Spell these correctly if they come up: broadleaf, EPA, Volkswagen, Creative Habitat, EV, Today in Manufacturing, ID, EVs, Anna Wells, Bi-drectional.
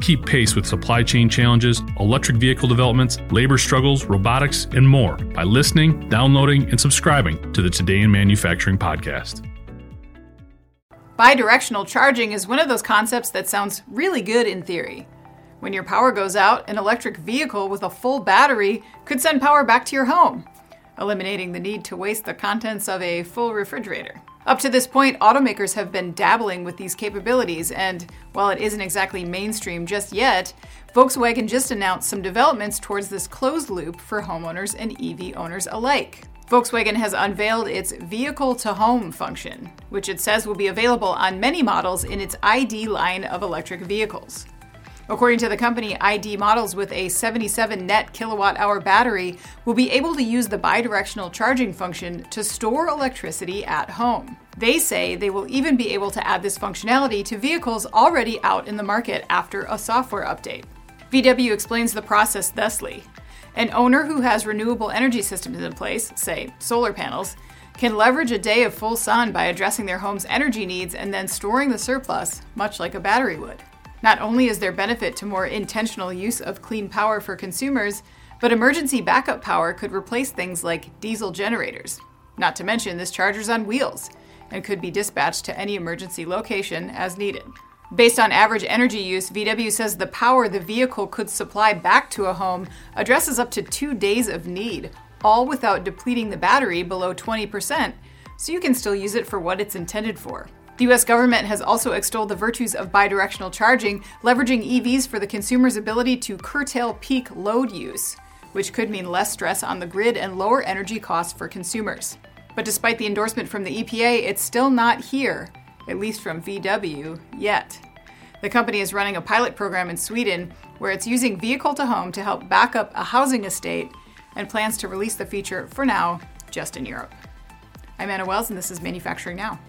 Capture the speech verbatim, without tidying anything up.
Keep pace with supply chain challenges, electric vehicle developments, labor struggles, robotics, and more by listening, downloading, and subscribing to the Today in Manufacturing podcast. Bidirectional charging is one of those concepts that sounds really good in theory. When your power goes out, an electric vehicle with a full battery could send power back to your home, eliminating the need to waste the contents of a full refrigerator. Up to this point, automakers have been dabbling with these capabilities, and while it isn't exactly mainstream just yet, Volkswagen just announced some developments towards this closed loop for homeowners and E V owners alike. Volkswagen has unveiled its vehicle-to-home function, which it says will be available on many models in its I D line of electric vehicles. According to the company, I D models with a seventy-seven net kilowatt-hour battery will be able to use the bidirectional charging function to store electricity at home. They say they will even be able to add this functionality to vehicles already out in the market after a software update. V W explains the process thusly. An owner who has renewable energy systems in place, say solar panels, can leverage a day of full sun by addressing their home's energy needs and then storing the surplus, much like a battery would. Not only is there benefit to more intentional use of clean power for consumers, but emergency backup power could replace things like diesel generators. Not to mention, this charger's on wheels and could be dispatched to any emergency location as needed. Based on average energy use, V W says the power the vehicle could supply back to a home addresses up to two days of need, all without depleting the battery below twenty percent, so you can still use it for what it's intended for. The U S government has also extolled the virtues of bidirectional charging, leveraging E Vs for the consumer's ability to curtail peak load use, which could mean less stress on the grid and lower energy costs for consumers. But despite the endorsement from the E P A, it's still not here, at least from V W, yet. The company is running a pilot program in Sweden where it's using vehicle-to-home to help back up a housing estate and plans to release the feature, for now, just in Europe. I'm Anna Wells, and this is Manufacturing Now.